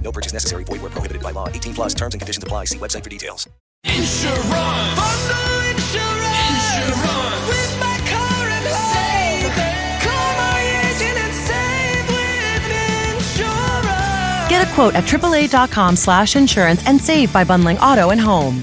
No purchase necessary. Void where prohibited by law. 18+. Terms and conditions apply. See website for details. Insurance. Bundle insurance. Insurance. With my car and home. Call my agent and save with insurance. Get a quote at AAA.com/insurance and save by bundling auto and home.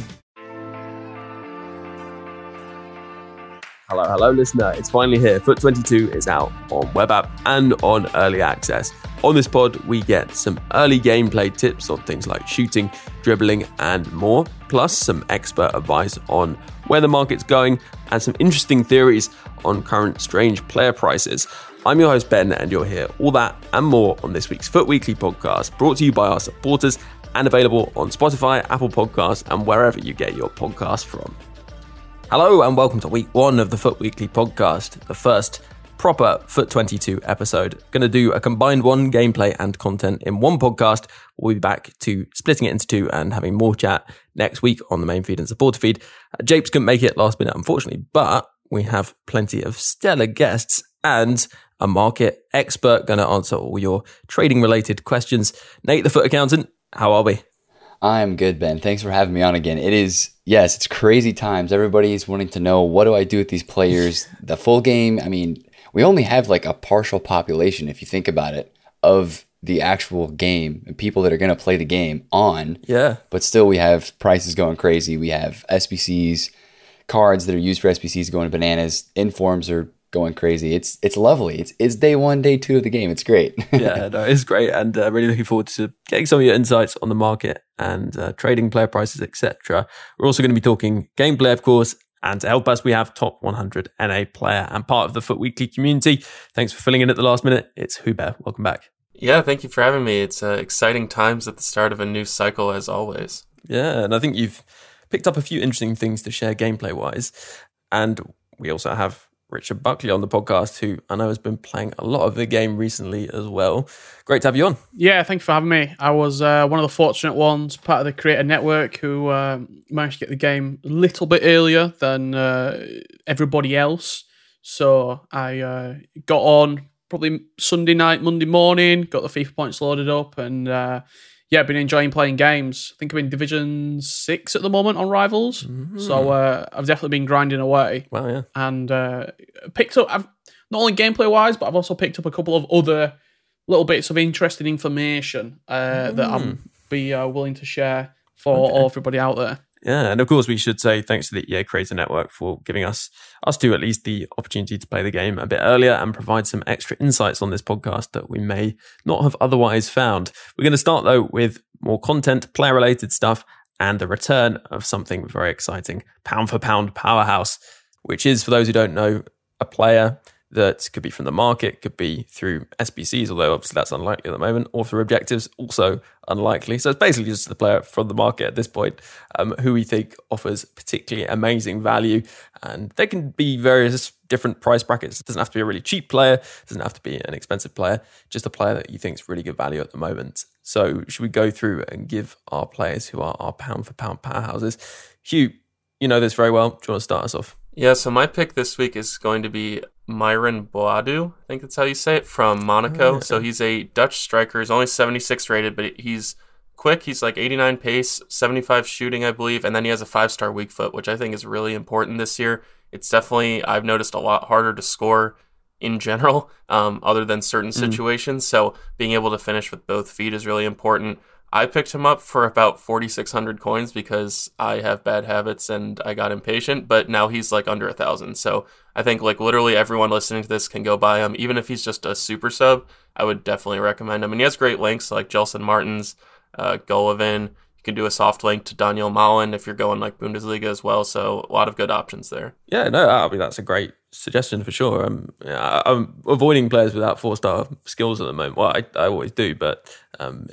Hello, listener. It's finally here. FUT22 is out on web app and on early access. On this pod, we get some early gameplay tips on things like shooting, dribbling, and more, plus some expert advice on where the market's going and some interesting theories on current strange player prices. I'm your host, Ben, and you'll hear all that and more on this week's FUT Weekly podcast, brought to you by our supporters and available on Spotify, Apple Podcasts, and wherever you get your podcasts from. Hello, and welcome to week one of the FUT Weekly podcast, the first proper FUT22 episode. Going to do a combined one gameplay and content in one podcast. We'll be back to splitting it into two and having more chat next week on the main feed and supporter feed. Japes couldn't make it last minute, unfortunately, but we have plenty of stellar guests and a market expert going to answer all your trading related questions. Nate, the FUT Accountant, how are we? I'm good, Ben. Thanks for having me on again. It's crazy times. Everybody's wanting to know, what do I do with these players? The full game, we only have like a partial population, if you think about it, of the actual game and people that are going to play the game on. Yeah. But still, we have prices going crazy. We have SBCs, cards that are used for SBCs going bananas. Informs are going crazy. It's lovely. It's day one, day two of the game. It's great. It's great. And really looking forward to getting some of your insights on the market and trading player prices, etc. We're also going to be talking gameplay, of course. And to help us, we have top 100 NA player and part of the FUT Weekly community. Thanks for filling in at the last minute. It's H00bear. Welcome back. Yeah, thank you for having me. It's exciting times at the start of a new cycle, as always. Yeah, and I think you've picked up a few interesting things to share gameplay-wise. And we also have Richard Buckley on the podcast, who I know has been playing a lot of the game recently as well. Great to have you on. Yeah, thank you for having me. I was one of the fortunate ones, part of the Creator Network, who managed to get the game a little bit earlier than everybody else. So I got on probably Sunday night, Monday morning, got the FIFA points loaded up, and been enjoying playing games. I think I'm in Division 6 at the moment on Rivals. Mm-hmm. So I've definitely been grinding away. Wow, yeah. And picked up, not only gameplay-wise, but I've also picked up a couple of other little bits of interesting information that I'll be willing to share for everybody out there. Yeah, and of course we should say thanks to the EA Creator Network for giving us two at least the opportunity to play the game a bit earlier and provide some extra insights on this podcast that we may not have otherwise found. We're going to start though with more content, player related stuff, and the return of something very exciting, pound for pound powerhouse, which is, for those who don't know, a player that could be from the market, could be through SBCs, although obviously that's unlikely at the moment, or through objectives, also unlikely. So it's basically just the player from the market at this point, who we think offers particularly amazing value. And there can be various different price brackets. It doesn't have to be a really cheap player, it doesn't have to be an expensive player, just a player that you think is really good value at the moment. So should we go through and give our players who are our pound-for-pound powerhouses? Hugh, you know this very well. Do you want to start us off? Yeah, so my pick this week is going to be Myron Boadu, I think that's how you say it, from Monaco. Oh, yeah. So he's a Dutch striker. He's only 76 rated, but he's quick. He's like 89 pace, 75 shooting, I believe. And then he has a 5-star weak foot, which I think is really important this year. It's definitely, I've noticed, a lot harder to score in general, other than certain situations. So being able to finish with both feet is really important. I picked him up for about 4,600 coins because I have bad habits and I got impatient, but now he's like under 1,000. So I think like literally everyone listening to this can go buy him. Even if he's just a super sub, I would definitely recommend him. And he has great links like Jelson Martins, Golovin. You can do a soft link to Daniel Malin if you're going like Bundesliga as well. So a lot of good options there. Yeah, no, I mean, that's a great suggestion for sure. I'm avoiding players without 4-star skills at the moment. Well, I always do, but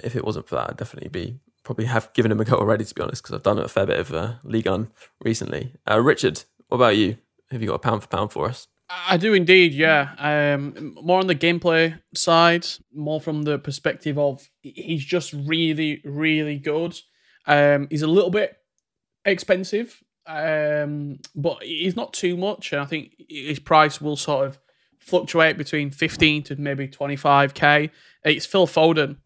if it wasn't for that, I'd definitely probably have given him a go already, to be honest, because I've done a fair bit of Ligue 1 recently. Richard, what about you? Have you got a pound for pound for us? I do indeed, yeah. More on the gameplay side, more from the perspective of he's just really, really good. He's a little bit expensive, but he's not too much, and I think his price will sort of fluctuate between 15 to maybe 25k. It's Phil Foden.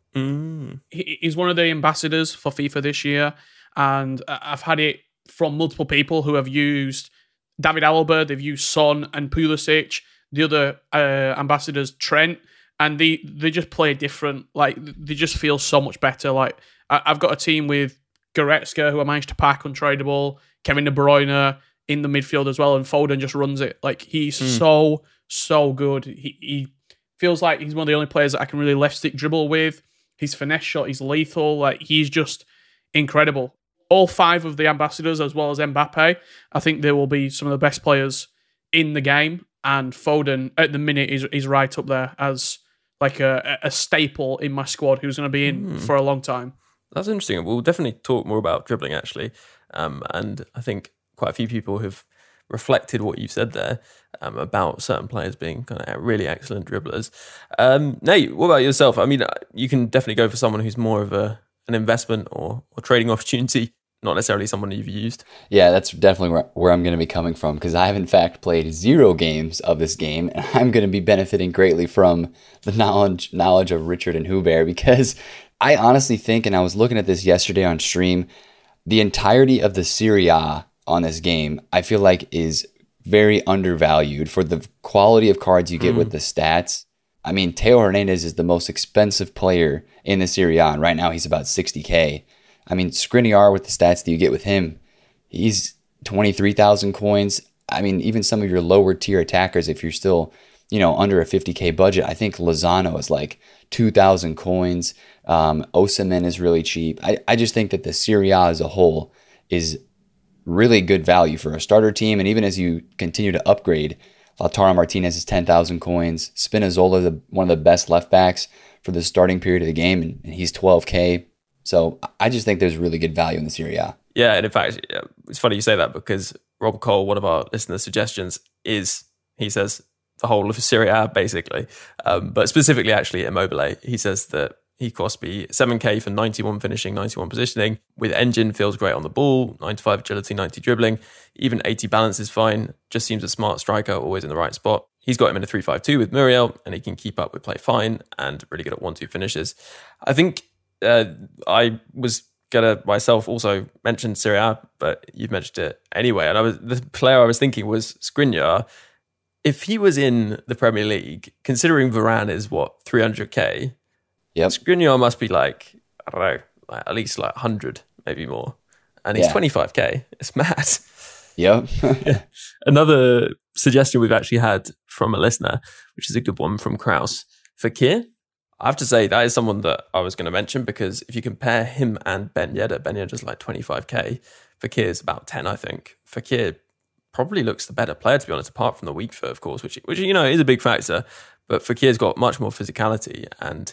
He's one of the ambassadors for FIFA this year, and I've had it from multiple people who have used David Alaba, they've used Son and Pulisic, the other ambassadors, Trent, and they just play different. Like, they just feel so much better. Like, I've got a team with Goretzka, who I managed to pack untradeable, Kevin De Bruyne in the midfield as well, and Foden just runs it. Like, he's so good. He feels like he's one of the only players that I can really left stick dribble with. His finesse shot, he's lethal. Like, he's just incredible. All 5 of the ambassadors, as well as Mbappe, I think they will be some of the best players in the game. And Foden, at the minute, is right up there as like a staple in my squad who's going to be in for a long time. That's interesting. We'll definitely talk more about dribbling, actually. And I think quite a few people have reflected what you've said there about certain players being kind of really excellent dribblers. Nate, what about yourself? I mean, you can definitely go for someone who's more of an investment or trading opportunity, not necessarily someone you've used. Yeah, that's definitely where I'm going to be coming from, because I have in fact played 0 games of this game, and I'm going to be benefiting greatly from the knowledge of Richard and Huber, because I honestly think, and I was looking at this yesterday on stream, the entirety of the Serie A on this game, I feel like, is very undervalued for the quality of cards you get with the stats. I mean, Teo Hernandez is the most expensive player in the Serie A, and right now he's about 60K. I mean, Skriniar, with the stats that you get with him, he's 23,000 coins. I mean, even some of your lower tier attackers, if you're still, under a 50K budget, I think Lozano is like 2,000 coins. Osimhen is really cheap. I just think that the Serie A as a whole is really good value for a starter team. And even as you continue to upgrade, Lautaro Martinez is 10,000 coins. Spinazzola, one of the best left backs for the starting period of the game, and he's 12K. So I just think there's really good value in the Serie A. Yeah, and in fact, it's funny you say that, because Rob Cole, one of our listener suggestions, he says the whole of Serie A, basically. But specifically, actually, Immobile. He says that he cost me 7K for 91 finishing, 91 positioning. With engine, feels great on the ball, 95 agility, 90 dribbling. Even 80 balance is fine. Just seems a smart striker, always in the right spot. He's got him in a 3-5-2 with Muriel, and he can keep up with play fine and really good at 1-2 finishes. I think I was going to myself also mention Serie A, but you've mentioned it anyway. And the player I was thinking was Skriniar. If he was in the Premier League, considering Varane is, 300K? Yep. Skriniar must be like, I don't know, like at least like 100, maybe more. And he's 25K. It's mad. Yep. Another suggestion we've actually had from a listener, which is a good one, from Kraus. Fakir, I have to say that is someone that I was going to mention, because if you compare him and Ben Yedder, Ben Yedder's like 25K. Fakir's about 10, I think. Fakir probably looks the better player, to be honest, apart from the weak foot, of course, which you know is a big factor. But Fakir's got much more physicality and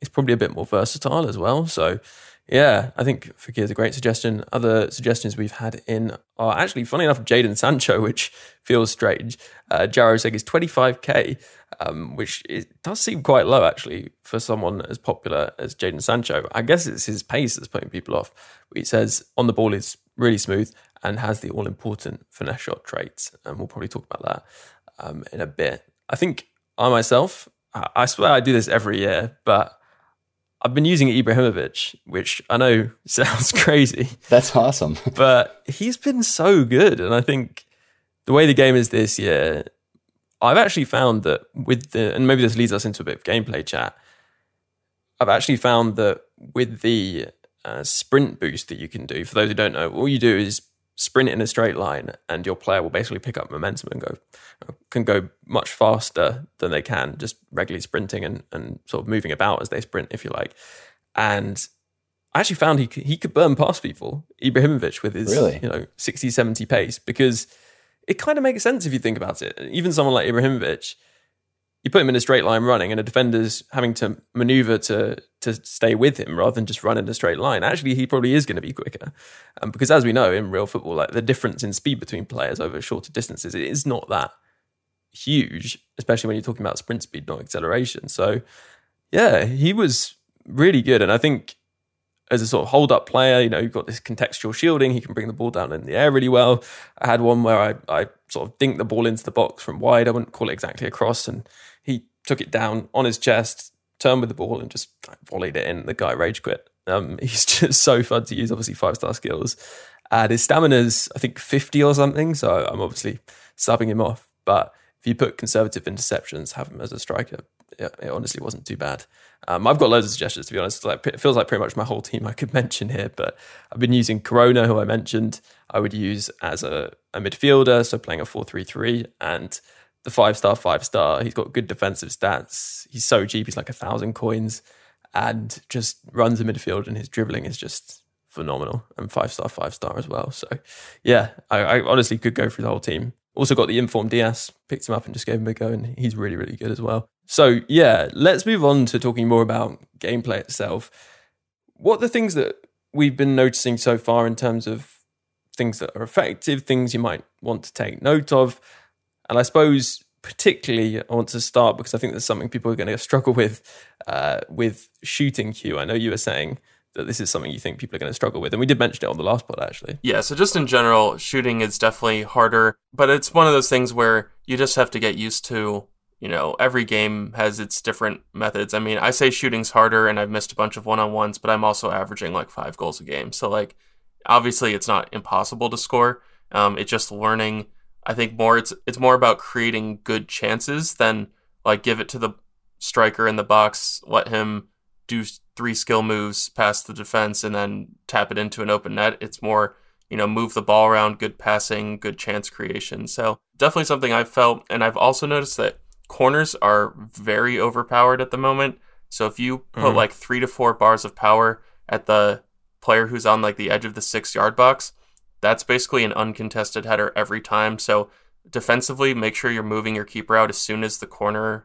is probably a bit more versatile as well. So yeah, I think Fakir's a great suggestion. Other suggestions we've had in are actually, funny enough, Jadon Sancho, which feels strange. Jaro Seg is 25k, which does seem quite low actually for someone as popular as Jadon Sancho. I guess it's his pace that's putting people off. He says on the ball is really smooth and has the all-important finesse shot traits. And we'll probably talk about that in a bit. I think I myself, I swear I do this every year, but I've been using Ibrahimovic, which I know sounds crazy. That's awesome. But he's been so good. And I think the way the game is this year, I've actually found that with the, and maybe this leads us into a bit of gameplay chat, I've actually found that with the sprint boost that you can do, for those who don't know, all you do is sprint in a straight line and your player will basically pick up momentum and can go much faster than they can just regularly sprinting and sort of moving about as they sprint, if you like. And I actually found he could burn past people, Ibrahimovic, with his 60, 70 pace, because it kind of makes sense if you think about it. Even someone like Ibrahimovic, you put him in a straight line running and a defender's having to maneuver to stay with him rather than just run in a straight line. Actually, he probably is going to be quicker. Because as we know in real football, like the difference in speed between players over shorter distances, it is not that huge, especially when you're talking about sprint speed, not acceleration. So yeah, he was really good. And I think as a sort of hold up player, you know, you've got this contextual shielding. He can bring the ball down in the air really well. I had one where I sort of dinked the ball into the box from wide. I wouldn't call it exactly a cross. And he took it down on his chest, turned with the ball and just volleyed it in. The guy rage quit. He's just so fun to use, obviously 5-star skills. And his stamina's, I think, 50 or something. So I'm obviously subbing him off. But if you put conservative interceptions, have him as a striker, it honestly wasn't too bad. I've got loads of suggestions, to be honest. Like, it feels like pretty much my whole team I could mention here, but I've been using Corona, who I mentioned, I would use as a midfielder, so playing a 4-3-3, and the 5-star. He's got good defensive stats. He's so cheap. He's like 1,000 coins and just runs the midfield, and his dribbling is just phenomenal, and 5-star as well. So yeah, I honestly could go through the whole team. Also got the informed Diaz, picked him up and just gave him a go, and he's really, really good as well. So yeah, let's move on to talking more about gameplay itself. What are the things that we've been noticing so far in terms of things that are effective, things you might want to take note of? And I suppose particularly I want to start, because I think there's something people are going to struggle with shooting cue. I know you were saying that this is something you think people are going to struggle with. And we did mention it on the last pod, actually. Yeah, so just in general, shooting is definitely harder. But it's one of those things where you just have to get used to, you know, every game has its different methods. I mean, I say shooting's harder, and I've missed a bunch of one-on-ones, but I'm also averaging like 5 goals a game. So, like, obviously it's not impossible to score. It's just learning. I think more it's more about creating good chances than, like, give it to the striker in the box, let him do 3 skill moves past the defense and then tap it into an open net. It's more, you know, move the ball around, good passing, good chance creation. So definitely something I've felt. And I've also noticed that corners are very overpowered at the moment. So if you put like 3 to 4 bars of power at the player who's on like the edge of the 6-yard box, that's basically an uncontested header every time. So defensively, make sure you're moving your keeper out as soon as the corner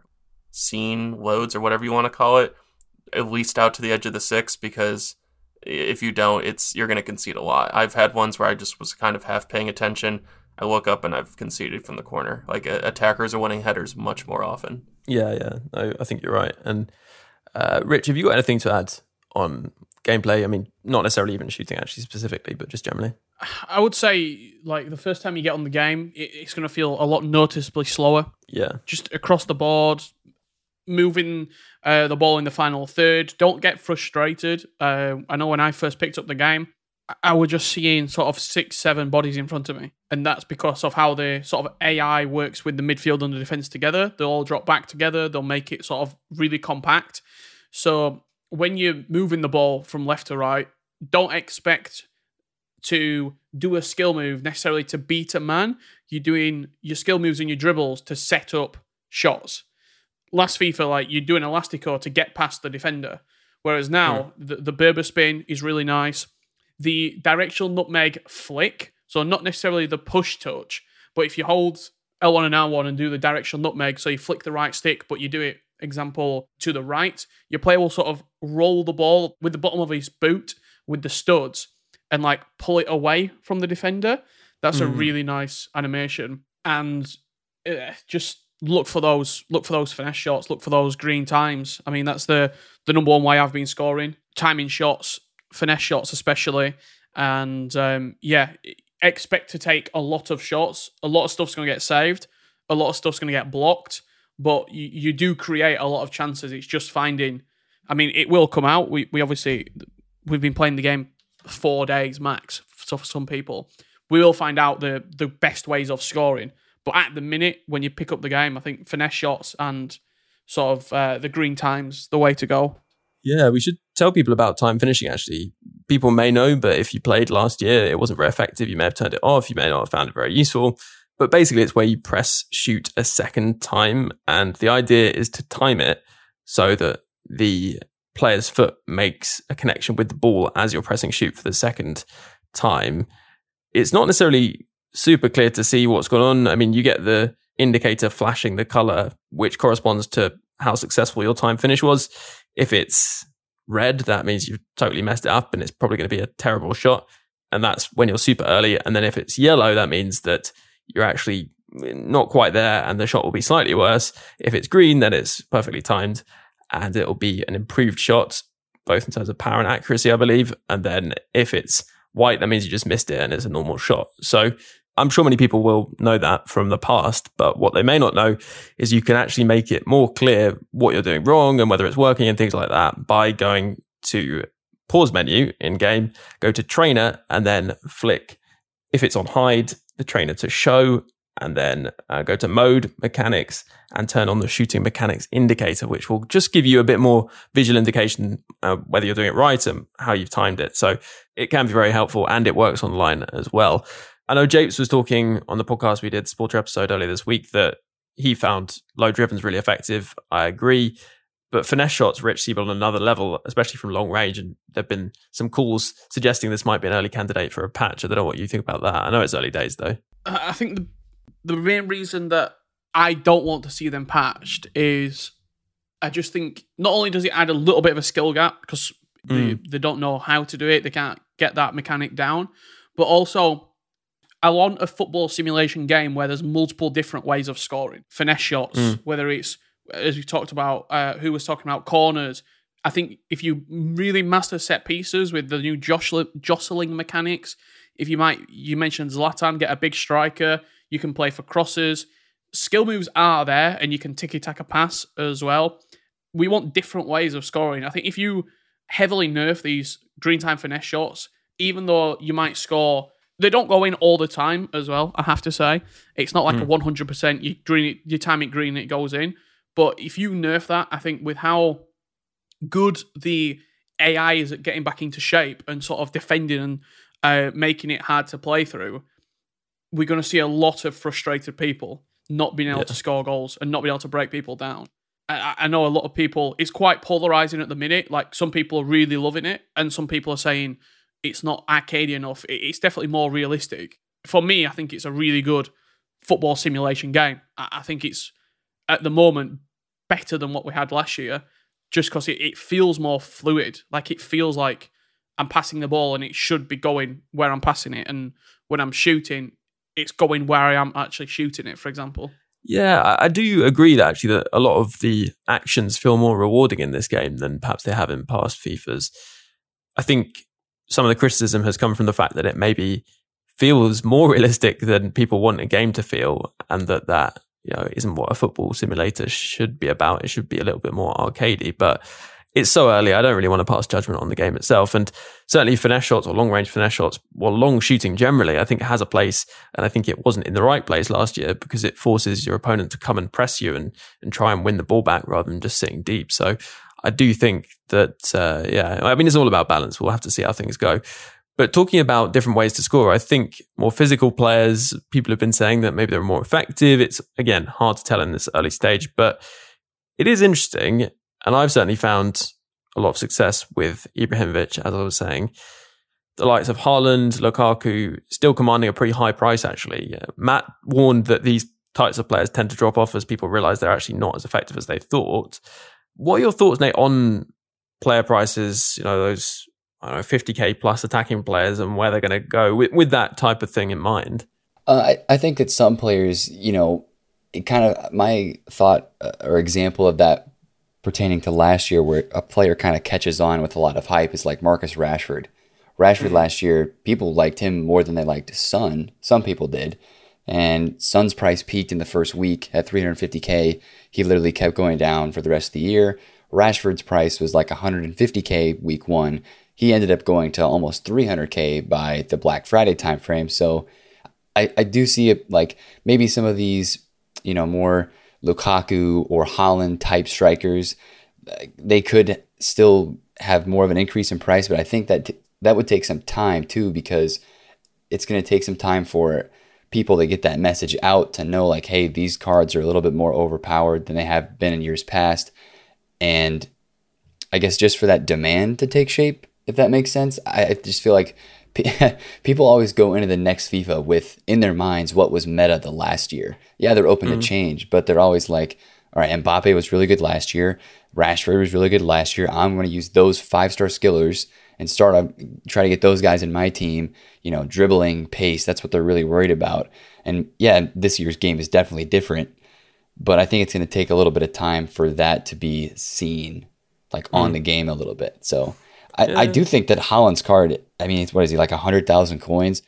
scene loads, or whatever you want to call it, at least out to the edge of the 6, because if you don't, you're going to concede a lot. I've had ones where I just was kind of half paying attention. I look up and I've conceded from the corner. Like, attackers are winning headers much more often. Yeah. I think you're right. And Rich, have you got anything to add on gameplay? I mean, not necessarily even shooting actually specifically, but just generally. I would say, like, the first time you get on the game, it's going to feel a lot noticeably slower. Yeah. Just across the board, moving the ball in the final third. Don't get frustrated. I know when I first picked up the game, I was just seeing sort of 6-7 bodies in front of me. And that's because of how the sort of AI works with the midfield and the defense together. They'll all drop back together. They'll make it sort of really compact. So when you're moving the ball from left to right, don't expect to do a skill move necessarily to beat a man. You're doing your skill moves and your dribbles to set up shots. Last FIFA, like, you're doing elastico to get past the defender. Whereas now, the Berber spin is really nice. The directional nutmeg flick, so not necessarily the push touch, But if you hold L1 and R1 and do the directional nutmeg, so you flick the right stick, but you do it, example, to the right, your player will sort of roll the ball with the bottom of his boot with the studs and like pull it away from the defender. That's a really nice animation. And just look for those finesse shots, look for those green times. I mean, that's the number one way I've been scoring. Timing shots, finesse shots especially. And expect to take a lot of shots. A lot of stuff's going to get saved. A lot of stuff's going to get blocked. But you do create a lot of chances. It's just finding... I mean, it will come out. We obviously... We've been playing the game 4 days max, so for some people. We will find out the best ways of scoring. But at the minute, when you pick up the game, I think finesse shots and sort of the green time's the way to go. Yeah, we should tell people about time finishing, actually. People may know, but if you played last year, it wasn't very effective. You may have turned it off. You may not have found it very useful. But basically, it's where you press shoot a second time. And the idea is to time it so that the player's foot makes a connection with the ball as you're pressing shoot for the second time. It's not necessarily super clear to see what's going on. I mean, you get the indicator flashing the color, which corresponds to how successful your time finish was. If it's red, that means you've totally messed it up and it's probably going to be a terrible shot. And that's when you're super early. And then if it's yellow, that means that you're actually not quite there and the shot will be slightly worse. If it's green, then it's perfectly timed and it'll be an improved shot, both in terms of power and accuracy, I believe. And then if it's white, that means you just missed it and it's a normal shot. So I'm sure many people will know that from the past, but what they may not know is you can actually make it more clear what you're doing wrong and whether it's working and things like that by going to pause menu in game, go to trainer and then flick, if it's on hide, the trainer to show, and then go to mode mechanics and turn on the shooting mechanics indicator, which will just give you a bit more visual indication whether you're doing it right and how you've timed it. So it can be very helpful and it works online as well. I know Japes was talking on the podcast we did, Sporter episode earlier this week, that he found low drivens really effective. I agree. But finesse shots, Rich, seem on another level, especially from long range. And there have been some calls suggesting this might be an early candidate for a patch. I don't know what you think about that. I know it's early days, though. I think the main reason that I don't want to see them patched is I just think not only does it add a little bit of a skill gap because they don't know how to do it, they can't get that mechanic down, but also... I want a football simulation game where there's multiple different ways of scoring. Finesse shots, whether it's, as we talked about, who was talking about corners. I think if you really master set pieces with the new jostling mechanics, if you mentioned Zlatan, get a big striker, you can play for crosses. Skill moves are there and you can tiki-taka pass as well. We want different ways of scoring. I think if you heavily nerf these green time finesse shots, even though you might score... They don't go in all the time as well, I have to say. It's not like a 100%, you time it green, it goes in. But if you nerf that, I think with how good the AI is at getting back into shape and sort of defending and making it hard to play through, we're going to see a lot of frustrated people not being able to score goals and not being able to break people down. I know a lot of people, it's quite polarizing at the minute. Like some people are really loving it and some people are saying, it's not arcadey enough. It's definitely more realistic. For me, I think it's a really good football simulation game. I think it's, at the moment, better than what we had last year just because it feels more fluid. Like, it feels like I'm passing the ball and it should be going where I'm passing it. And when I'm shooting, it's going where I am actually shooting it, for example. Yeah, I do agree that actually that a lot of the actions feel more rewarding in this game than perhaps they have in past FIFAs. I think... some of the criticism has come from the fact that it maybe feels more realistic than people want a game to feel, and that isn't what a football simulator should be about. It should be a little bit more arcadey, but it's so early. I don't really want to pass judgment on the game itself, and certainly finesse shots or long range finesse shots, well, long shooting generally, I think has a place, and I think it wasn't in the right place last year because it forces your opponent to come and press you and try and win the ball back rather than just sitting deep. So I do think that, I mean, it's all about balance. We'll have to see how things go. But talking about different ways to score, I think more physical players, people have been saying that maybe they're more effective. It's, again, hard to tell in this early stage, but it is interesting. And I've certainly found a lot of success with Ibrahimovic, as I was saying. the likes of Haaland, Lukaku, still commanding a pretty high price, actually. Matt warned that these types of players tend to drop off as people realize they're actually not as effective as they thought. What are your thoughts, Nate, on player prices, you know, those, I don't know, 50k plus attacking players and where they're going to go with that type of thing in mind? I think that some players, you know, it kind of, my thought or example of that pertaining to last year where a player kind of catches on with a lot of hype is like Marcus Rashford. Rashford last year, people liked him more than they liked Son. Some people did. And Son's price peaked in the first week at 350K. He literally kept going down for the rest of the year. Rashford's price was like 150K week one. He ended up going to almost 300K by the Black Friday timeframe. So I do see it like maybe some of these, you know, more Lukaku or Haaland type strikers, they could still have more of an increase in price. But I think that that would take some time too, because it's going to take some time for people to get that message out to know like, hey, these cards are a little bit more overpowered than they have been in years past. And I guess just for that demand to take shape, if that makes sense, I just feel like people always go into the next FIFA with in their minds what was meta the last year. Yeah, they're open to change, but they're always like, all right, Mbappe was really good last year. Rashford was really good last year. I'm going to use those five-star skillers and try to get those guys in my team. You know, dribbling, pace, that's what they're really worried about. And yeah, this year's game is definitely different, but I think it's going to take a little bit of time for that to be seen like on the game a little bit. So I do think that Haaland's card, I mean, what is he, like 100,000 coins?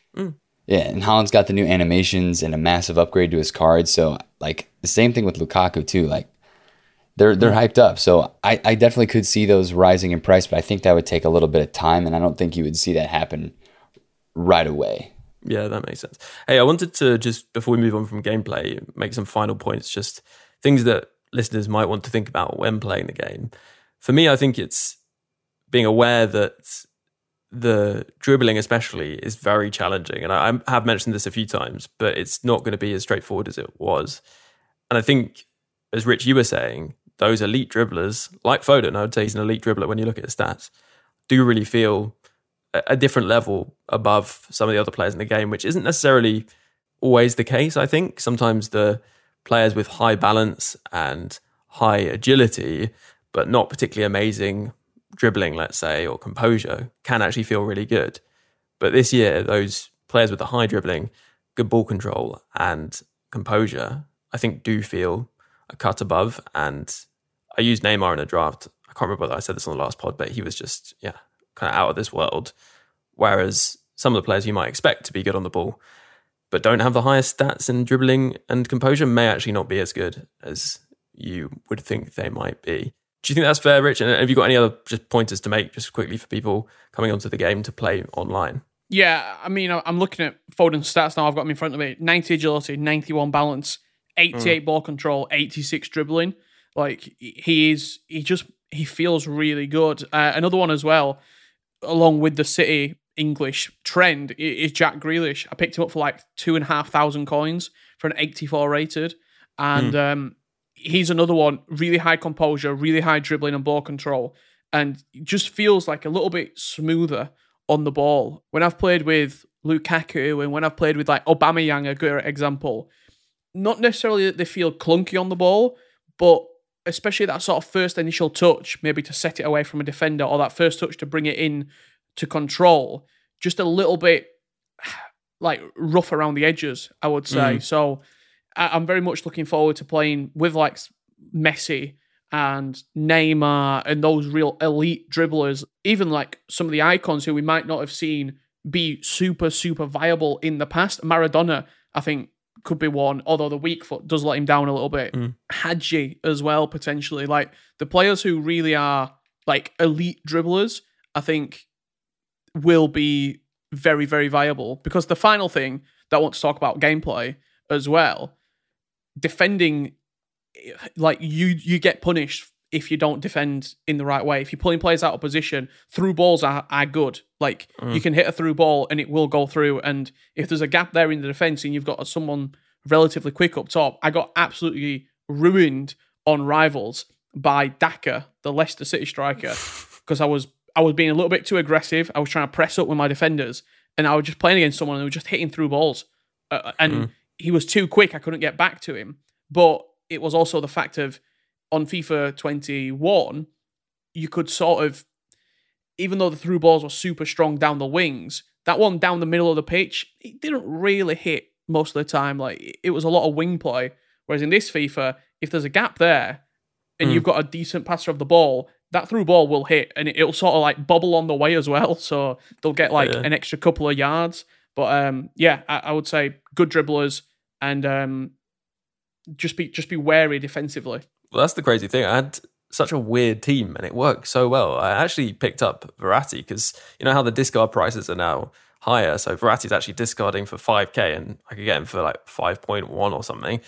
Yeah, and Haaland's got the new animations and a massive upgrade to his card. So, like, the same thing with Lukaku, too. Like, they're hyped up. So, I definitely could see those rising in price, but I think that would take a little bit of time, and I don't think you would see that happen right away. Yeah, that makes sense. Hey, I wanted to just, before we move on from gameplay, make some final points, just things that listeners might want to think about when playing the game. For me, I think it's being aware that the dribbling especially is very challenging. And I have mentioned this a few times, but it's not going to be as straightforward as it was. And I think, as Rich, you were saying, those elite dribblers, like Foden, I would say he's an elite dribbler when you look at his stats, do really feel a different level above some of the other players in the game, which isn't necessarily always the case, I think. Sometimes the players with high balance and high agility, but not particularly amazing dribbling, let's say, or composure, can actually feel really good. But this year, those players with the high dribbling, good ball control and composure, I think do feel a cut above. And I used Neymar in a draft. I can't remember whether I said this on the last pod, but he was just, kind of out of this world. Whereas some of the players you might expect to be good on the ball, but don't have the highest stats in dribbling and composure, may actually not be as good as you would think they might be. Do you think that's fair, Rich? And have you got any other just pointers to make just quickly for people coming onto the game to play online? Yeah, I mean, I'm looking at Foden's stats now. I've got them in front of me. 90 agility, 91 balance, 88 ball control, 86 dribbling. Like, he feels really good. Another one as well, along with the City English trend, is Jack Grealish. I picked him up for like 2,500 coins for an 84 rated. And he's another one, really high composure, really high dribbling and ball control, and just feels like a little bit smoother on the ball. When I've played with Lukaku and when I've played with like Aubameyang, a good example, not necessarily that they feel clunky on the ball, but especially that sort of first initial touch, maybe to set it away from a defender, or that first touch to bring it in to control, just a little bit like rough around the edges, I would say. So I'm very much looking forward to playing with like Messi and Neymar and those real elite dribblers, even like some of the icons who we might not have seen be super, super viable in the past. Maradona, I think, could be one, although the weak foot does let him down a little bit. Hadji as well, potentially. Like the players who really are like elite dribblers, I think will be very, very viable. Because the final thing that I want to talk about, gameplay as well, defending, like you get punished if you don't defend in the right way. If you're pulling players out of position, through balls are good. Like you can hit a through ball and it will go through. And if there's a gap there in the defense and you've got someone relatively quick up top, I got absolutely ruined on Rivals by Daka, the Leicester City striker, because I was I was being a little bit too aggressive. I was trying to press up with my defenders, and I was just playing against someone who was just hitting through balls. And he was too quick. I couldn't get back to him. But it was also the fact of on FIFA 21, you could sort of, even though the through balls were super strong down the wings, that one down the middle of the pitch, it didn't really hit most of the time. Like, it was a lot of wing play. Whereas in this FIFA, if there's a gap there and you've got a decent passer of the ball, that through ball will hit, and it'll sort of like bubble on the way as well. So they'll get like an extra couple of yards. But I would say good dribblers, and just be wary defensively. Well, that's the crazy thing. I had such a weird team, and it worked so well. I actually picked up Verratti because you know how the discard prices are now higher. So Verratti's actually discarding for 5K, and I could get him for like 5.1 or something.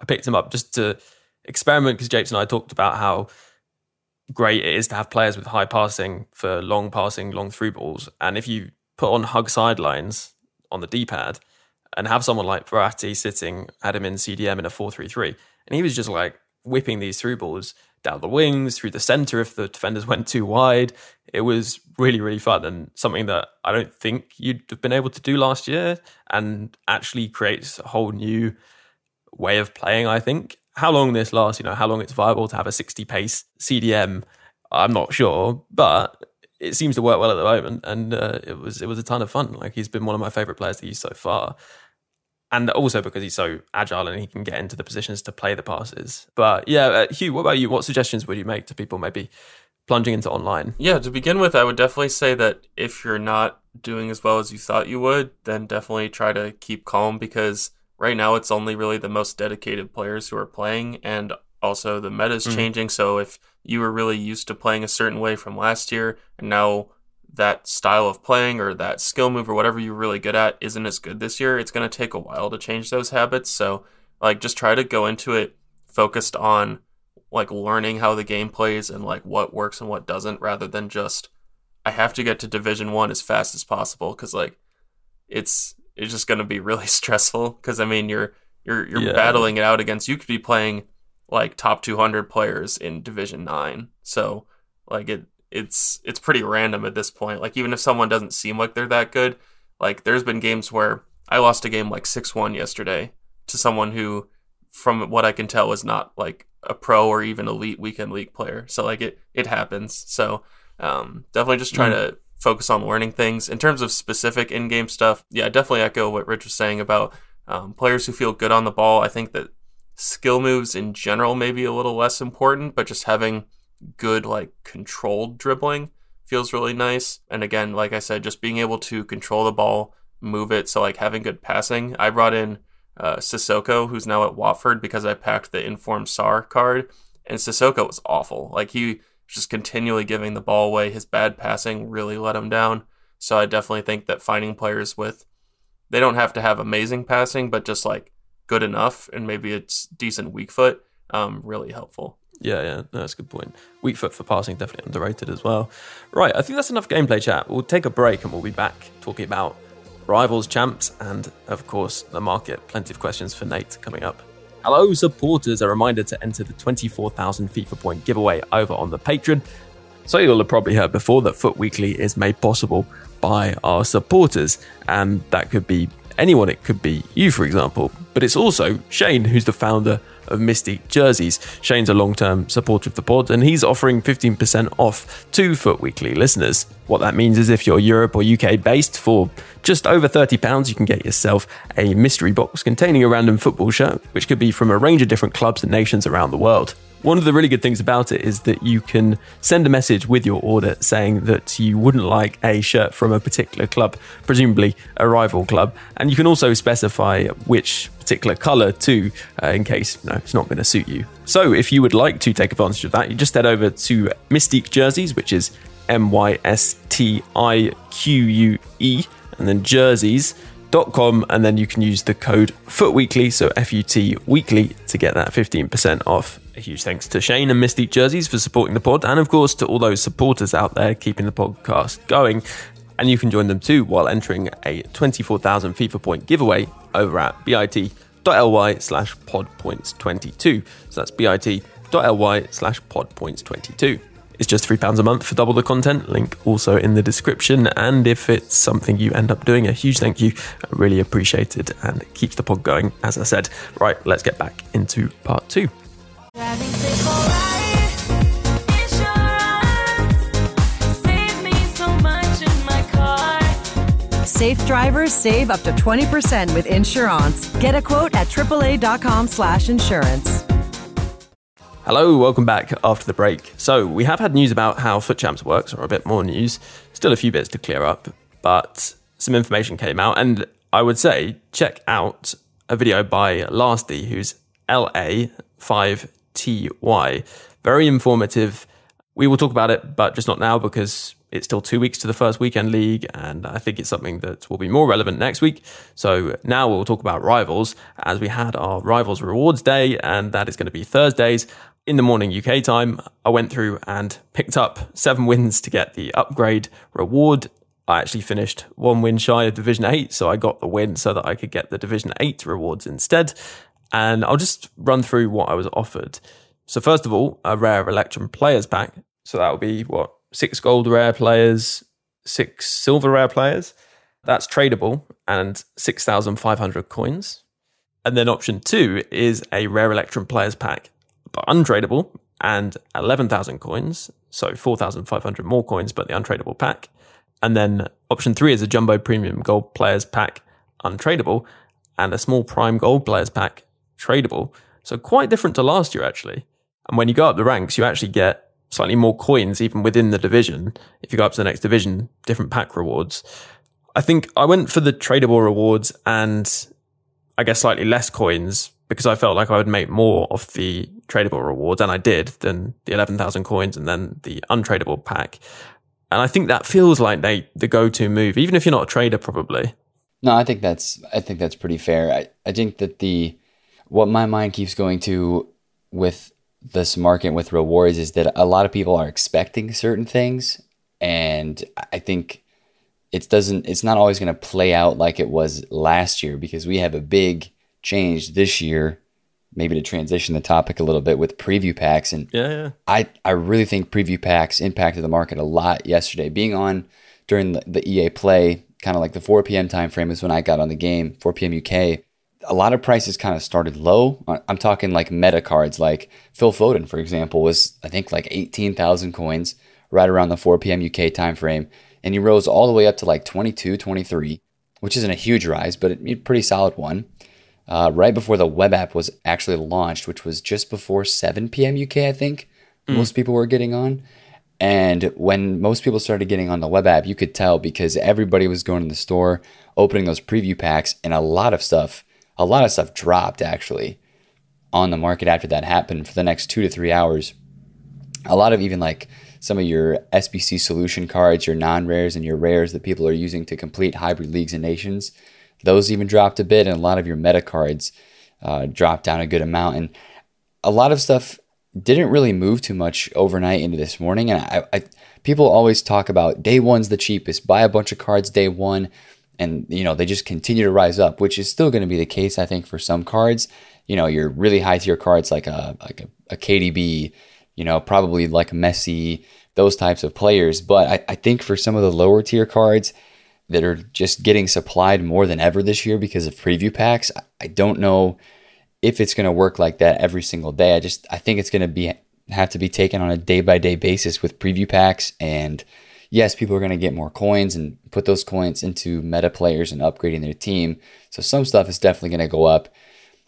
I picked him up just to experiment because Japes and I talked about how great it is to have players with high passing for long passing, long through balls. And if you put on hug sidelines on the D-pad and have someone like Verratti sitting, had him in CDM in a 4-3-3, and he was just like whipping these through balls down the wings, through the centre if the defenders went too wide. It was really, really fun, and something that I don't think you'd have been able to do last year, and actually creates a whole new way of playing, I think. How long this lasts, you know, how long it's viable to have a 60 pace CDM, I'm not sure, but it seems to work well at the moment, and it was a ton of fun. Like, he's been one of my favourite players to use so far, and also because he's so agile and he can get into the positions to play the passes. But yeah, Hugh, what about you? What suggestions would you make to people maybe plunging into online? Yeah, to begin with, I would definitely say that if you're not doing as well as you thought you would, then definitely try to keep calm, because right now, it's only really the most dedicated players who are playing, and also the meta is changing. So if you were really used to playing a certain way from last year, and now that style of playing or that skill move or whatever you're really good at isn't as good this year, it's going to take a while to change those habits. So like, just try to go into it focused on like learning how the game plays and like what works and what doesn't, rather than just, I have to get to Division 1 as fast as possible, because like it's just going to be really stressful, because I mean you're battling it out against, you could be playing like top 200 players in Division 9, so like it's pretty random at this point. Like, even if someone doesn't seem like they're that good, like there's been games where I lost a game like 6-1 yesterday to someone who, from what I can tell, was not like a pro or even elite weekend league player. So like it happens. So definitely just try to focus on learning things. In terms of specific in-game stuff, yeah, I definitely echo what Rich was saying about players who feel good on the ball. I think that skill moves in general may be a little less important, but just having good, like, controlled dribbling feels really nice. And again, like I said, just being able to control the ball, move it, so, like, having good passing. I brought in Sissoko, who's now at Watford, because I packed the Informed Sar card, and Sissoko was awful. Like, he just continually giving the ball away. His bad passing really let him down. So I definitely think that finding players with, they don't have to have amazing passing, but just like good enough, and maybe it's decent weak foot, really helpful. Yeah, no, that's a good point. Weak foot for passing, definitely underrated as well. Right, I think that's enough gameplay chat. We'll take a break and we'll be back talking about rivals, champs, and of course the market. Plenty of questions for Nate coming up. Hello, supporters. A reminder to enter the 24,000 FIFA point giveaway over on the Patreon. So you'll have probably heard before that FUT Weekly is made possible by our supporters. And that could be anyone. It could be you, for example. But it's also Shane, who's the founder of Mystique Jerseys. Shane's a long-term supporter of the pod, and he's offering 15% off to FUT Weekly listeners. What that means is if you're Europe or UK based, for just over £30, you can get yourself a mystery box containing a random football shirt, which could be from a range of different clubs and nations around the world. One of the really good things about it is that you can send a message with your order saying that you wouldn't like a shirt from a particular club, presumably a rival club. And you can also specify which particular colour too, in case it's not going to suit you. So if you would like to take advantage of that, you just head over to Mystique Jerseys, which is MYSTIQUE, and then jerseys.com, and then you can use the code FUTWEEKLY, so FUT Weekly, to get that 15% off. A huge thanks to Shane and Mystique Jerseys for supporting the pod, and of course to all those supporters out there keeping the podcast going. And you can join them too while entering a 24,000 FIFA point giveaway over at bit.ly/podpoints22. So that's bit.ly/podpoints22. It's just £3 a month for double the content. Link also in the description. And if it's something you end up doing, a huge thank you. I really appreciate it and it keeps the pod going, as I said. Right, let's get back into part two. Safe drivers save up to 20% with Insurance. Get a quote at AAA.com/insurance. Hello, welcome back after the break. So we have had news about how FUT Champs works, or a bit more news. Still a few bits to clear up, but some information came out. And I would say check out a video by Lasty, who's LA5TY. Very informative. We will talk about it, but just not now because it's still 2 weeks to the first weekend league, and I think it's something that will be more relevant next week. So now we'll talk about Rivals, as we had our Rivals Rewards Day, and that is going to be Thursdays in the morning UK time. I went through and picked up 7 wins to get the upgrade reward. I actually finished 1 win shy of Division 8, so I got the win so that I could get the Division 8 rewards instead. And I'll just run through what I was offered. So first of all, a rare Electrum Players Pack. So that will be, 6 gold rare players, 6 silver rare players. That's tradable, and 6,500 coins. And then option 2 is a rare Electrum Players Pack, but untradable, and 11,000 coins. So 4,500 more coins, but the untradable pack. And then option 3 is a Jumbo Premium Gold Players Pack, untradable, and a small Prime Gold Players Pack, tradable. So quite different to last year, actually. And when you go up the ranks, you actually get slightly more coins even within the division. If you go up to the next division, different pack rewards. I think I went for the tradable rewards and I guess slightly less coins because I felt like I would make more of the tradable rewards, and I did, than the 11,000 coins and then the untradable pack. And I think that feels like, Nate, the go-to move, even if you're not a trader probably. No, I think that's pretty fair. I think that what my mind keeps going to with this market with rewards is that a lot of people are expecting certain things, and I think it's not always going to play out like it was last year, because we have a big change this year, maybe to transition the topic a little bit, with preview packs. And yeah. I really think preview packs impacted the market a lot yesterday. Being on during the EA play, kind of like the 4 p.m. time frame is when I got on the game, 4 p.m. UK. A lot of prices kind of started low. I'm talking like meta cards, like Phil Foden, for example, was I think like 18,000 coins right around the 4 p.m. UK time frame. And he rose all the way up to like 22, 23, which isn't a huge rise, but a pretty solid one. Right before the web app was actually launched, which was just before 7 p.m. UK, I think most people were getting on. And when most people started getting on the web app, you could tell because everybody was going to the store, opening those preview packs, and a lot of stuff dropped actually on the market after that happened for the next 2 to 3 hours. A lot of even like some of your SBC solution cards, your non-rares and your rares that people are using to complete hybrid leagues and nations, those even dropped a bit, and a lot of your meta cards dropped down a good amount. And a lot of stuff didn't really move too much overnight into this morning. And I people always talk about day one's the cheapest, buy a bunch of cards day one. And, they just continue to rise up, which is still going to be the case, I think, for some cards. Your really high-tier cards like a KDB, probably like Messi, those types of players. But I think for some of the lower-tier cards that are just getting supplied more than ever this year because of preview packs, I don't know if it's going to work like that every single day. I think it's going to have to be taken on a day-by-day basis with preview packs, and yes, people are going to get more coins and put those coins into meta players and upgrading their team. So some stuff is definitely going to go up.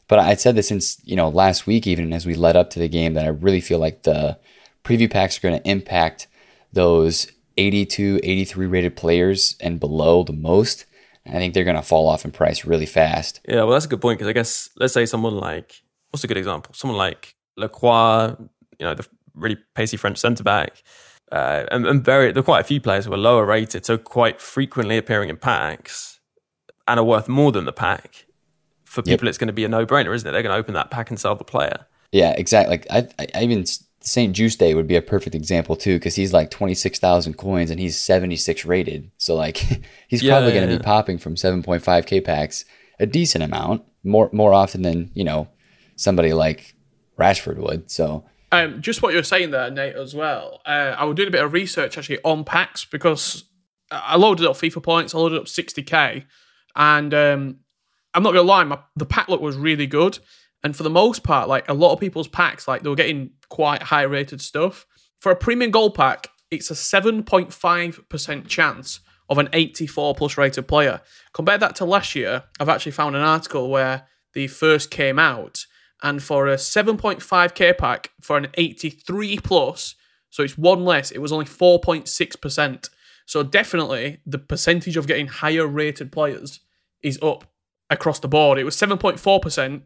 But I said this since, last week, even as we led up to the game, that I really feel like the preview packs are going to impact those 82, 83 rated players and below the most. I think they're going to fall off in price really fast. Yeah, well, that's a good point, because I guess, let's say someone like, what's a good example? Someone like Lacroix, the really pacey French centre-back. There are quite a few players who are lower rated, so quite frequently appearing in packs and are worth more than the pack. For people, It's going to be a no-brainer, isn't it? They're going to open that pack and sell the player. Yeah, exactly. Like I even St. Juice Day would be a perfect example too, because he's like 26,000 coins and he's 76 rated. So like he's probably going to be popping from 7.5k packs a decent amount, more often than somebody like Rashford would. So. Just what you were saying there, Nate, as well. I was doing a bit of research actually on packs because I loaded up FIFA Points. I loaded up 60k, and I'm not gonna lie, the pack look was really good. And for the most part, like a lot of people's packs, like they were getting quite high rated stuff. For a premium gold pack, it's a 7.5% chance of an 84 plus rated player. Compare that to last year. I've actually found an article where the first came out, and for a 7.5k pack for an 83 plus, so it's one less, it was only 4.6%. So definitely the percentage of getting higher rated players is up across the board. It was 7.4%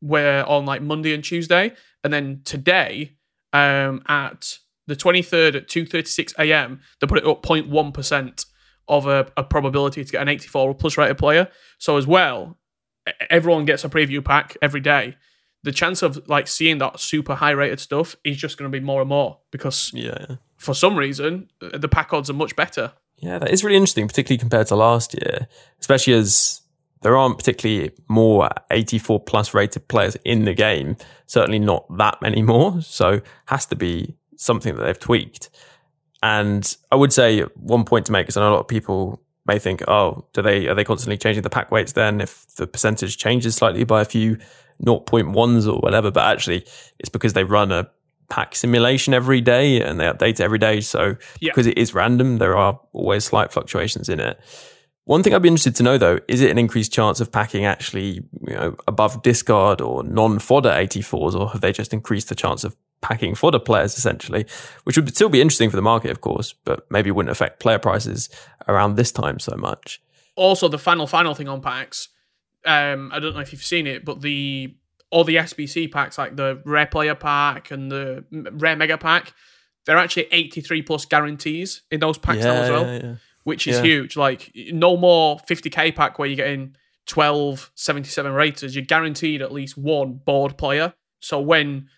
where on like Monday and Tuesday, and then today at the 23rd at 2:36 a.m. they put it up 0.1% of a probability to get an 84 plus rated player. So as well, everyone gets a preview pack every day. The chance of like seeing that super high rated stuff is just going to be more and more because for some reason the pack odds are much better. Yeah, that is really interesting, particularly compared to last year, especially as there aren't particularly more 84 plus rated players in the game, certainly not that many more. So has to be something that they've tweaked. And I would say one point to make is, I know a lot of people may think, oh, are they constantly changing the pack weights then if the percentage changes slightly by a few 0.1s or whatever? But actually it's because they run a pack simulation every day and they update it every day. So because it is random, there are always slight fluctuations in it. One thing I'd be interested to know, though, is it an increased chance of packing actually, you know, above discard or non-fodder 84s, or have they just increased the chance of packing fodder players, essentially, which would still be interesting for the market, of course, but maybe wouldn't affect player prices around this time so much. Also, the final thing on packs, I don't know if you've seen it, but all the SBC packs, like the Rare Player Pack and the Rare Mega Pack, they're actually 83-plus guarantees in those packs now as well. Yeah. Which is huge. Like, no more 50k pack where you're getting 12 77 raters. You're guaranteed at least one board player. So I don't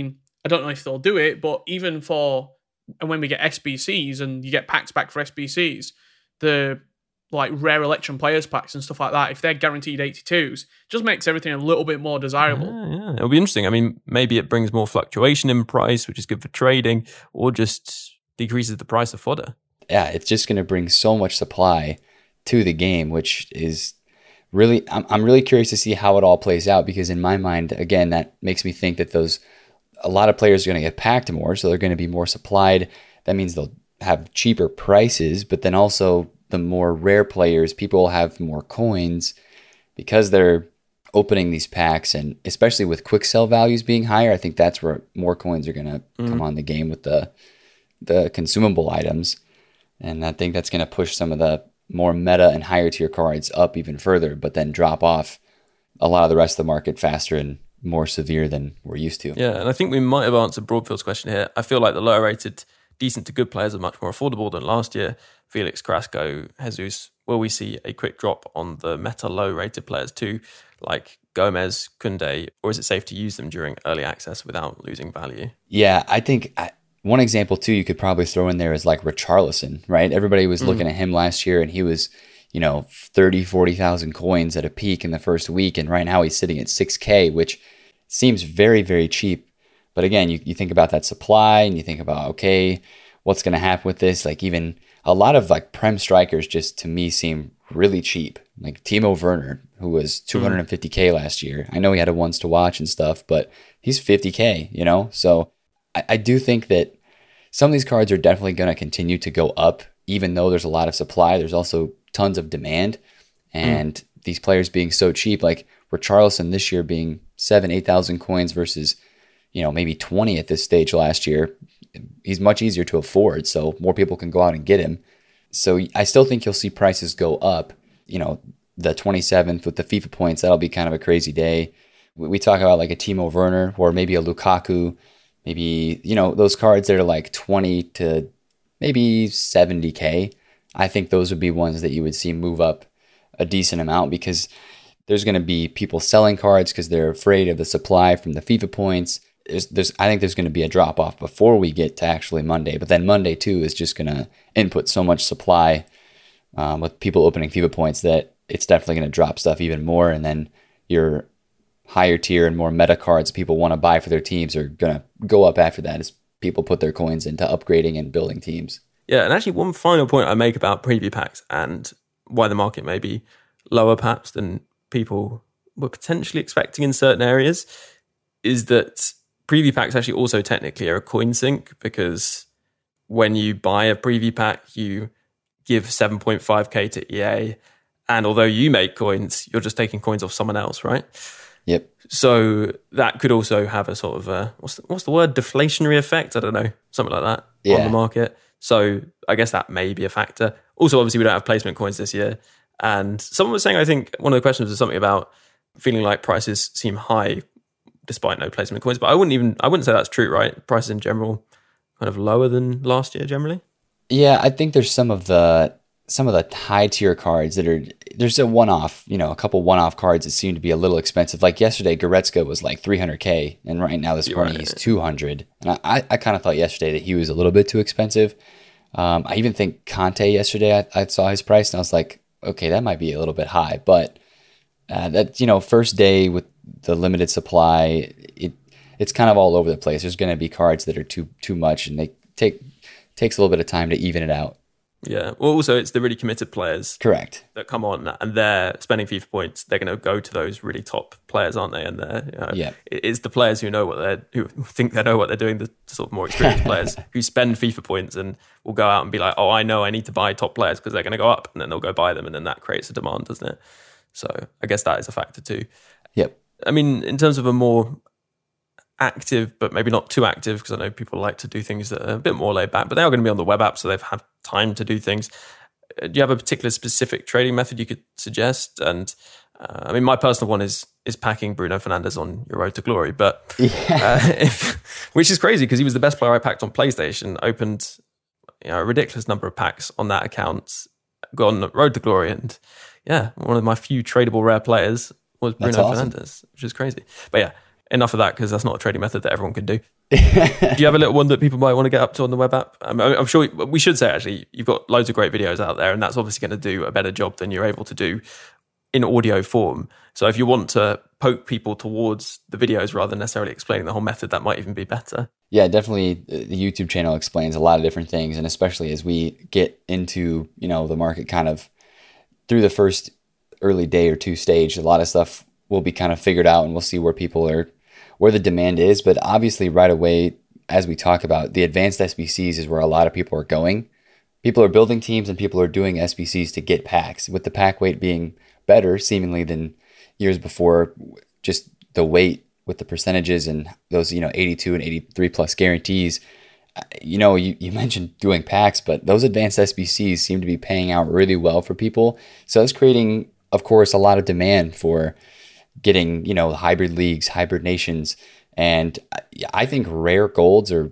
know if they'll do it, but even when we get SBCs and you get packs back for SBCs, the like rare election players packs and stuff like that, if they're guaranteed 82s, just makes everything a little bit more desirable. Yeah. It'll be interesting. I mean, maybe it brings more fluctuation in price, which is good for trading, or just decreases the price of fodder. Yeah, it's just going to bring so much supply to the game, which is really, I'm really curious to see how it all plays out, because in my mind, again, that makes me think that a lot of players are going to get packed more, so they're going to be more supplied. That means they'll have cheaper prices, but then also the more rare players, people will have more coins because they're opening these packs, and especially with quick sell values being higher, I think that's where more coins are going to come on the game with the consumable items. And I think that's going to push some of the more meta and higher tier cards up even further, but then drop off a lot of the rest of the market faster and more severe than we're used to. Yeah, and I think we might have answered Broadfield's question here. I feel like the lower rated, decent to good players are much more affordable than last year. Felix, Carrasco, Jesus, will we see a quick drop on the meta low rated players too, like Gomez, Koundé, or is it safe to use them during early access without losing value? Yeah, I think... One example, too, you could probably throw in there is like Richarlison, right? Everybody was looking at him last year, and he was, 30,000, 40,000 coins at a peak in the first week. And right now he's sitting at 6K, which seems very, very cheap. But again, you think about that supply, and you think about, okay, what's going to happen with this? Like, even a lot of like Prem strikers just to me seem really cheap. Like Timo Werner, who was 250K last year. I know he had a once to watch and stuff, but he's 50K, so... I do think that some of these cards are definitely going to continue to go up, even though there's a lot of supply. There's also tons of demand. And these players being so cheap, like Richarlison this year being 8,000 coins versus, maybe 20 at this stage last year, he's much easier to afford. So more people can go out and get him. So I still think you'll see prices go up. The 27th with the FIFA points, that'll be kind of a crazy day. We talk about like a Timo Werner or maybe a Lukaku. Maybe, those cards that are like 20 to maybe 70K, I think those would be ones that you would see move up a decent amount, because there's going to be people selling cards because they're afraid of the supply from the FIFA points. I think there's going to be a drop-off before we get to actually Monday, but then Monday too is just going to input so much supply with people opening FIFA points that it's definitely going to drop stuff even more, and then your higher tier and more meta cards people want to buy for their teams are going to go up after that as people put their coins into upgrading and building teams. Yeah, and actually one final point I make about preview packs and why the market may be lower perhaps than people were potentially expecting in certain areas is that preview packs actually also technically are a coin sink, because when you buy a preview pack, you give 7.5k to EA, and although you make coins, you're just taking coins off someone else, right? Yep. So that could also have a sort of a, what's the word? Deflationary effect? I don't know, something like that on the market. So I guess that may be a factor. Also, obviously, we don't have placement coins this year. And someone was saying, I think one of the questions was something about feeling like prices seem high despite no placement coins. But I wouldn't say that's true, right? Prices in general kind of lower than last year generally. Yeah, I think there's some of the high tier cards that are, there's a one-off, a couple one-off cards that seem to be a little expensive. Like yesterday, Goretzka was like 300k, and right now this morning he's 200. And I kind of thought yesterday that he was a little bit too expensive. I even think Conte yesterday, I saw his price and I was like, okay, that might be a little bit high, but that, first day with the limited supply, it's kind of all over the place. There's going to be cards that are too much, and they takes a little bit of time to even it out. Yeah. Well, also, it's the really committed players. Correct. That come on and they're spending FIFA points. They're going to go to those really top players, aren't they? And they're, it's the players who think they know what they're doing, the sort of more experienced players who spend FIFA points and will go out and be like, oh, I know I need to buy top players because they're going to go up, and then they'll go buy them. And then that creates a demand, doesn't it? So I guess that is a factor too. Yep. I mean, in terms of a more active, but maybe not too active, because I know people like to do things that are a bit more laid back, but they are going to be on the web app, so they've had time to do things. Do you have a particular specific trading method you could suggest? And I mean, my personal one is packing Bruno Fernandes on your road to glory, but which is crazy because he was the best player I packed on PlayStation. Opened a ridiculous number of packs on that account, got on road to glory, and one of my few tradable rare players was Bruno Fernandes, which is crazy. But enough of that, because that's not a trading method that everyone can do. Do you have a little one that people might want to get up to on the web app? I'm sure we should say, actually, you've got loads of great videos out there, and that's obviously going to do a better job than you're able to do in audio form. So if you want to poke people towards the videos rather than necessarily explaining the whole method, that might even be better. Yeah, definitely. The YouTube channel explains a lot of different things, and especially as we get into, the market kind of through the first early day or two stage, a lot of stuff will be kind of figured out, and we'll see where the demand is. But obviously right away, as we talk about, the advanced SBCs is where a lot of people are going. People are building teams and people are doing SBCs to get packs, with the pack weight being better seemingly than years before, just the weight with the percentages and those, 82 and 83 plus guarantees. You mentioned doing packs, but those advanced SBCs seem to be paying out really well for people. So it's creating, of course, a lot of demand for getting, hybrid leagues, hybrid nations. And I think rare golds, or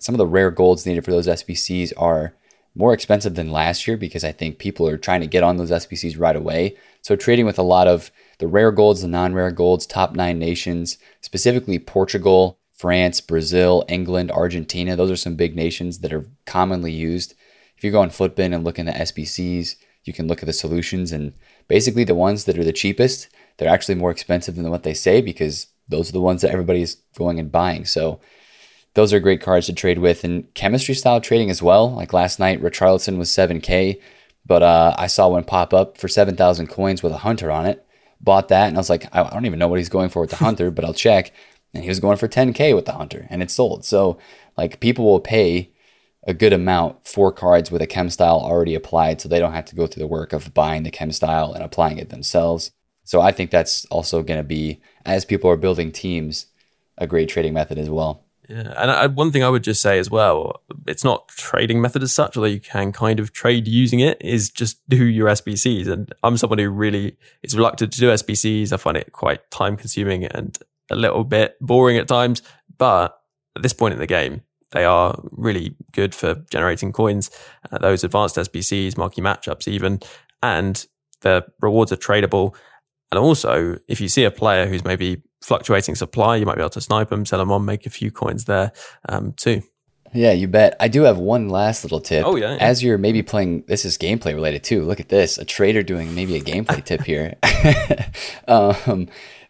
some of the rare golds needed for those SBCs, are more expensive than last year, because I think people are trying to get on those SBCs right away. So trading with a lot of the rare golds, the non-rare golds, top 9 nations, specifically Portugal, France, Brazil, England, Argentina. Those are some big nations that are commonly used. If you go on Footbin and look in the SBCs, you can look at the solutions, and basically the ones that are the cheapest, they're actually more expensive than what they say, because those are the ones that everybody's going and buying. So those are great cards to trade with, and chemistry style trading as well. Like last night, Richarlison was 7k, but I saw one pop up for 7,000 coins with a hunter on it. Bought that, and I was like, I don't even know what he's going for with the hunter, but I'll check. And he was going for 10k with the hunter, and it sold. So like, people will pay a good amount for cards with a chem style already applied, so they don't have to go through the work of buying the chem style and applying it themselves. So I think that's also going to be, as people are building teams, a great trading method as well. Yeah, and one thing I would just say as well, it's not trading method as such, although you can kind of trade using it, is just do your SBCs. And I'm someone who really is reluctant to do SBCs. I find it quite time consuming and a little bit boring at times. But at this point in the game, they are really good for generating coins. Those advanced SBCs, marquee matchups even, and the rewards are tradable. And also, if you see a player who's maybe fluctuating supply, you might be able to snipe them, sell them on, make a few coins there too. Yeah, you bet. I do have one last little tip. Oh, yeah. As you're maybe playing, this is gameplay related too. Look at this, a trader doing maybe a gameplay tip here.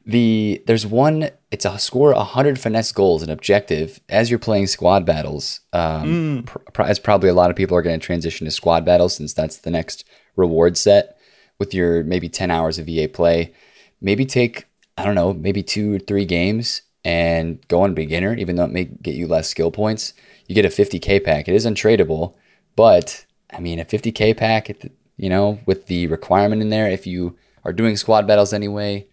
There's one, it's a score 100 finesse goals, an objective, as you're playing squad battles. As probably a lot of people are going to transition to squad battles, since that's the next reward set with your maybe 10 hours of EA play. Maybe take, I don't know, maybe 2 or 3 games and go on beginner, even though it may get you less skill points. You get a 50K pack. It is untradeable, but I mean, a 50K pack, you know, with the requirement in there, if you are doing squad battles anyway,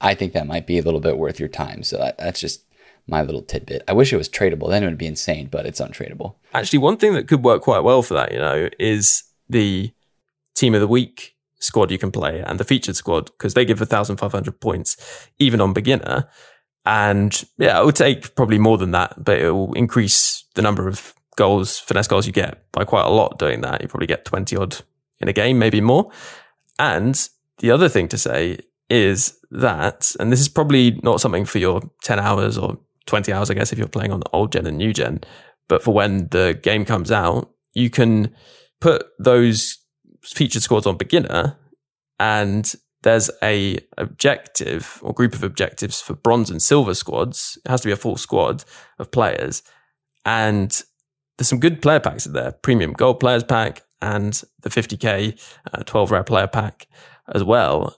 I think that might be a little bit worth your time. So that's just my little tidbit. I wish it was tradable. Then it would be insane, but it's untradeable. Actually, one thing that could work quite well for that, you know, is the team of the week squad you can play and the featured squad, because they give 1,500 points even on beginner. And yeah, it will take probably more than that, but it will increase the number of goals, finesse goals you get by quite a lot doing that. You probably get 20 odd in a game, maybe more. And the other thing to say is that, and this is probably not something for your 10 hours or 20 hours, I guess, if you're playing on the old gen and new gen, but for when the game comes out, you can put those featured squads on beginner, and there's a objective or group of objectives for bronze and silver squads. It has to be a full squad of players. And there's some good player packs in there, premium gold players pack and the 50K 12 rare player pack as well.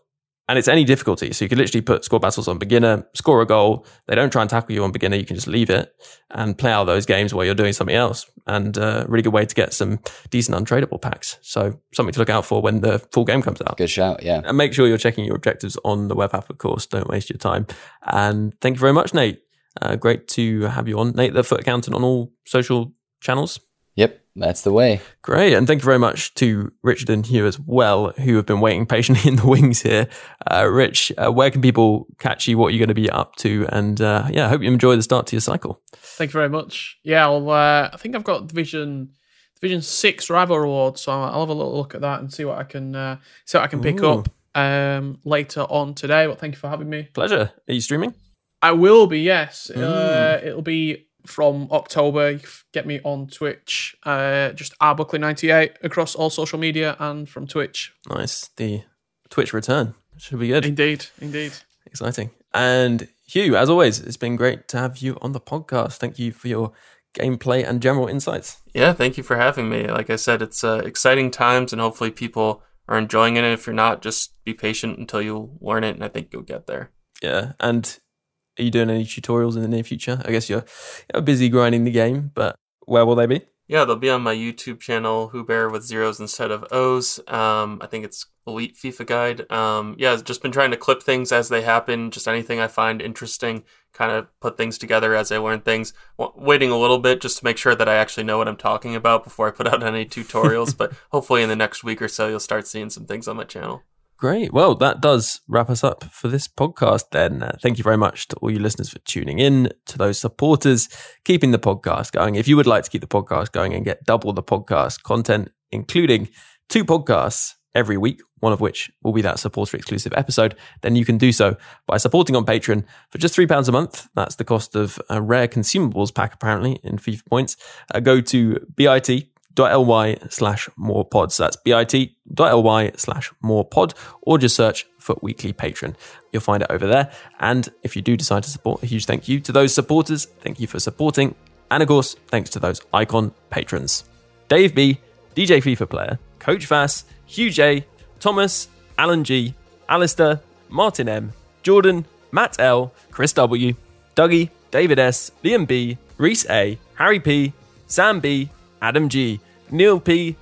And it's any difficulty. So you could literally put score battles on beginner, score a goal. They don't try and tackle you on beginner. You can just leave it and play out those games while you're doing something else. And a really good way to get some decent untradeable packs. So something to look out for when the full game comes out. Good shout, yeah. And make sure you're checking your objectives on the web app, of course. Don't waste your time. And thank you very much, Nate. Great to have you on. Nate, the FUT Accountant on all social channels. Yep, that's the way. Great. And thank you very much to Richard and Hugh as well, who have been waiting patiently in the wings here. Rich, where can people catch you? What are you going to be up to? And I hope you enjoy the start to your cycle. Thank you very much. Yeah, I think I've got Division 6 Rival Awards, so I'll have a little look at that and see what I can pick up later on today. But thank you for having me. Pleasure. Are you streaming? I will be, yes. It'll be from October. You can get me on Twitch, just rbuckley 98 across all social media and from Twitch. Nice. The Twitch return should be good. Indeed. Exciting. And Hugh, as always, it's been great to have you on the podcast. Thank you for your gameplay and general insights. Yeah, thank you for having me. Like I said, it's exciting times, and hopefully people are enjoying it. And if you're not, just be patient until you learn it, and I think you'll get there. Yeah, and are you doing any tutorials in the near future? I guess you're busy grinding the game, but where will they be? Yeah, they'll be on my YouTube channel, H00bear with zeros instead of O's. I think it's Elite FIFA Guide. I've just been trying to clip things as they happen, just anything I find interesting, kind of put things together as I learn things, waiting a little bit just to make sure that I actually know what I'm talking about before I put out any tutorials, but hopefully in the next week or so, you'll start seeing some things on my channel. Great. Well, that does wrap us up for this podcast then. Thank you very much to all you listeners for tuning in, to those supporters, keeping the podcast going. If you would like to keep the podcast going and get double the podcast content, including 2 podcasts every week, one of which will be that supporter exclusive episode, then you can do so by supporting on Patreon for just £3 a month. That's the cost of a rare consumables pack, apparently, in FIFA Points. Go to bit.ly/morepod. So that's bit.ly/morepod, or just search FUT Weekly Patreon. You'll find it over there. And if you do decide to support, a huge thank you to those supporters. Thank you for supporting. And of course, thanks to those icon patrons: Dave B, DJ FIFA Player, Coach Vass, Hugh J, Thomas, Alan G, Alistair, Martin M, Jordan, Matt L, Chris W, Dougie, David S, Liam B, Reese A, Harry P, Sam B, Adam G, Neil P,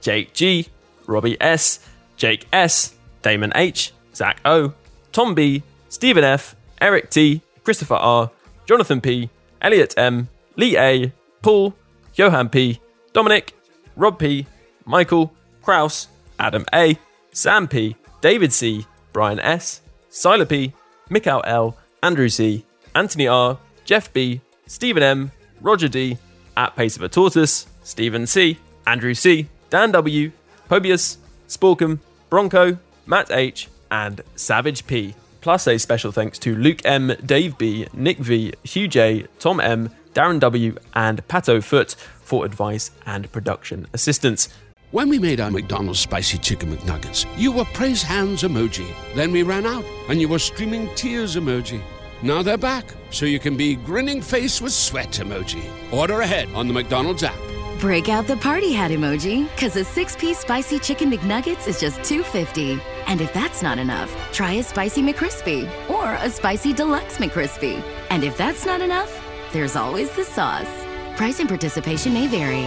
Jake G, Robbie S, Jake S, Damon H, Zach O, Tom B, Stephen F, Eric T, Christopher R, Jonathan P, Elliot M, Lee A, Paul, Johan P, Dominic, Rob P, Michael, Kraus, Adam A, Sam P, David C, Brian S, Sila P, Mikhail L, Andrew C, Anthony R, Jeff B, Stephen M, Roger D, At Pace of a Tortoise, Stephen C, Andrew C, Dan W, Pobius, Sporkum, Bronco, Matt H, and Savage P. Plus a special thanks to Luke M, Dave B, Nick V, Hugh J, Tom M, Darren W, and Pato Foot for advice and production assistance. When we made our McDonald's Spicy Chicken McNuggets, you were praise hands emoji. Then we ran out, and you were streaming tears emoji. Now they're back, so you can be grinning face with sweat emoji. Order ahead on the McDonald's app. Break out the party hat emoji, because a six-piece Spicy Chicken McNuggets is just $2.50. And if that's not enough, try a Spicy McCrispy or a Spicy Deluxe McCrispy. And if that's not enough, there's always the sauce. Price and participation may vary.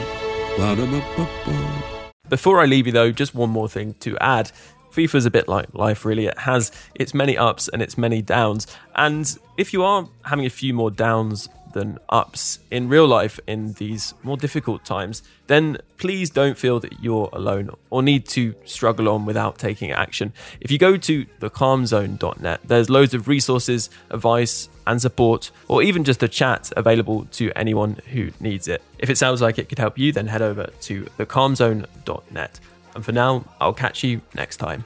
Ba-da-ba-ba-ba. Before I leave you though, just one more thing to add. FIFA's a bit like life really. It has its many ups and its many downs. And if you are having a few more downs than ups in real life in these more difficult times, then please don't feel that you're alone or need to struggle on without taking action. If you go to thecalmzone.net, there's loads of resources, advice and support, or even just a chat available to anyone who needs it. If it sounds like it could help you, then head over to thecalmzone.net. And for now, I'll catch you next time.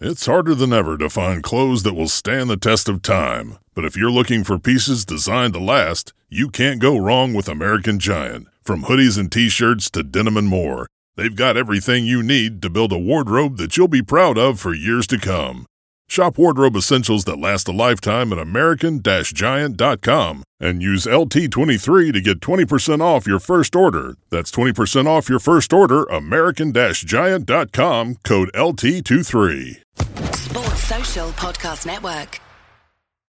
It's harder than ever to find clothes that will stand the test of time. But if you're looking for pieces designed to last, you can't go wrong with American Giant. From hoodies and t-shirts to denim and more, they've got everything you need to build a wardrobe that you'll be proud of for years to come. Shop wardrobe essentials that last a lifetime at american-giant.com and use LT23 to get 20% off your first order. That's 20% off your first order, american-giant.com, code LT23. Sports Social Podcast Network.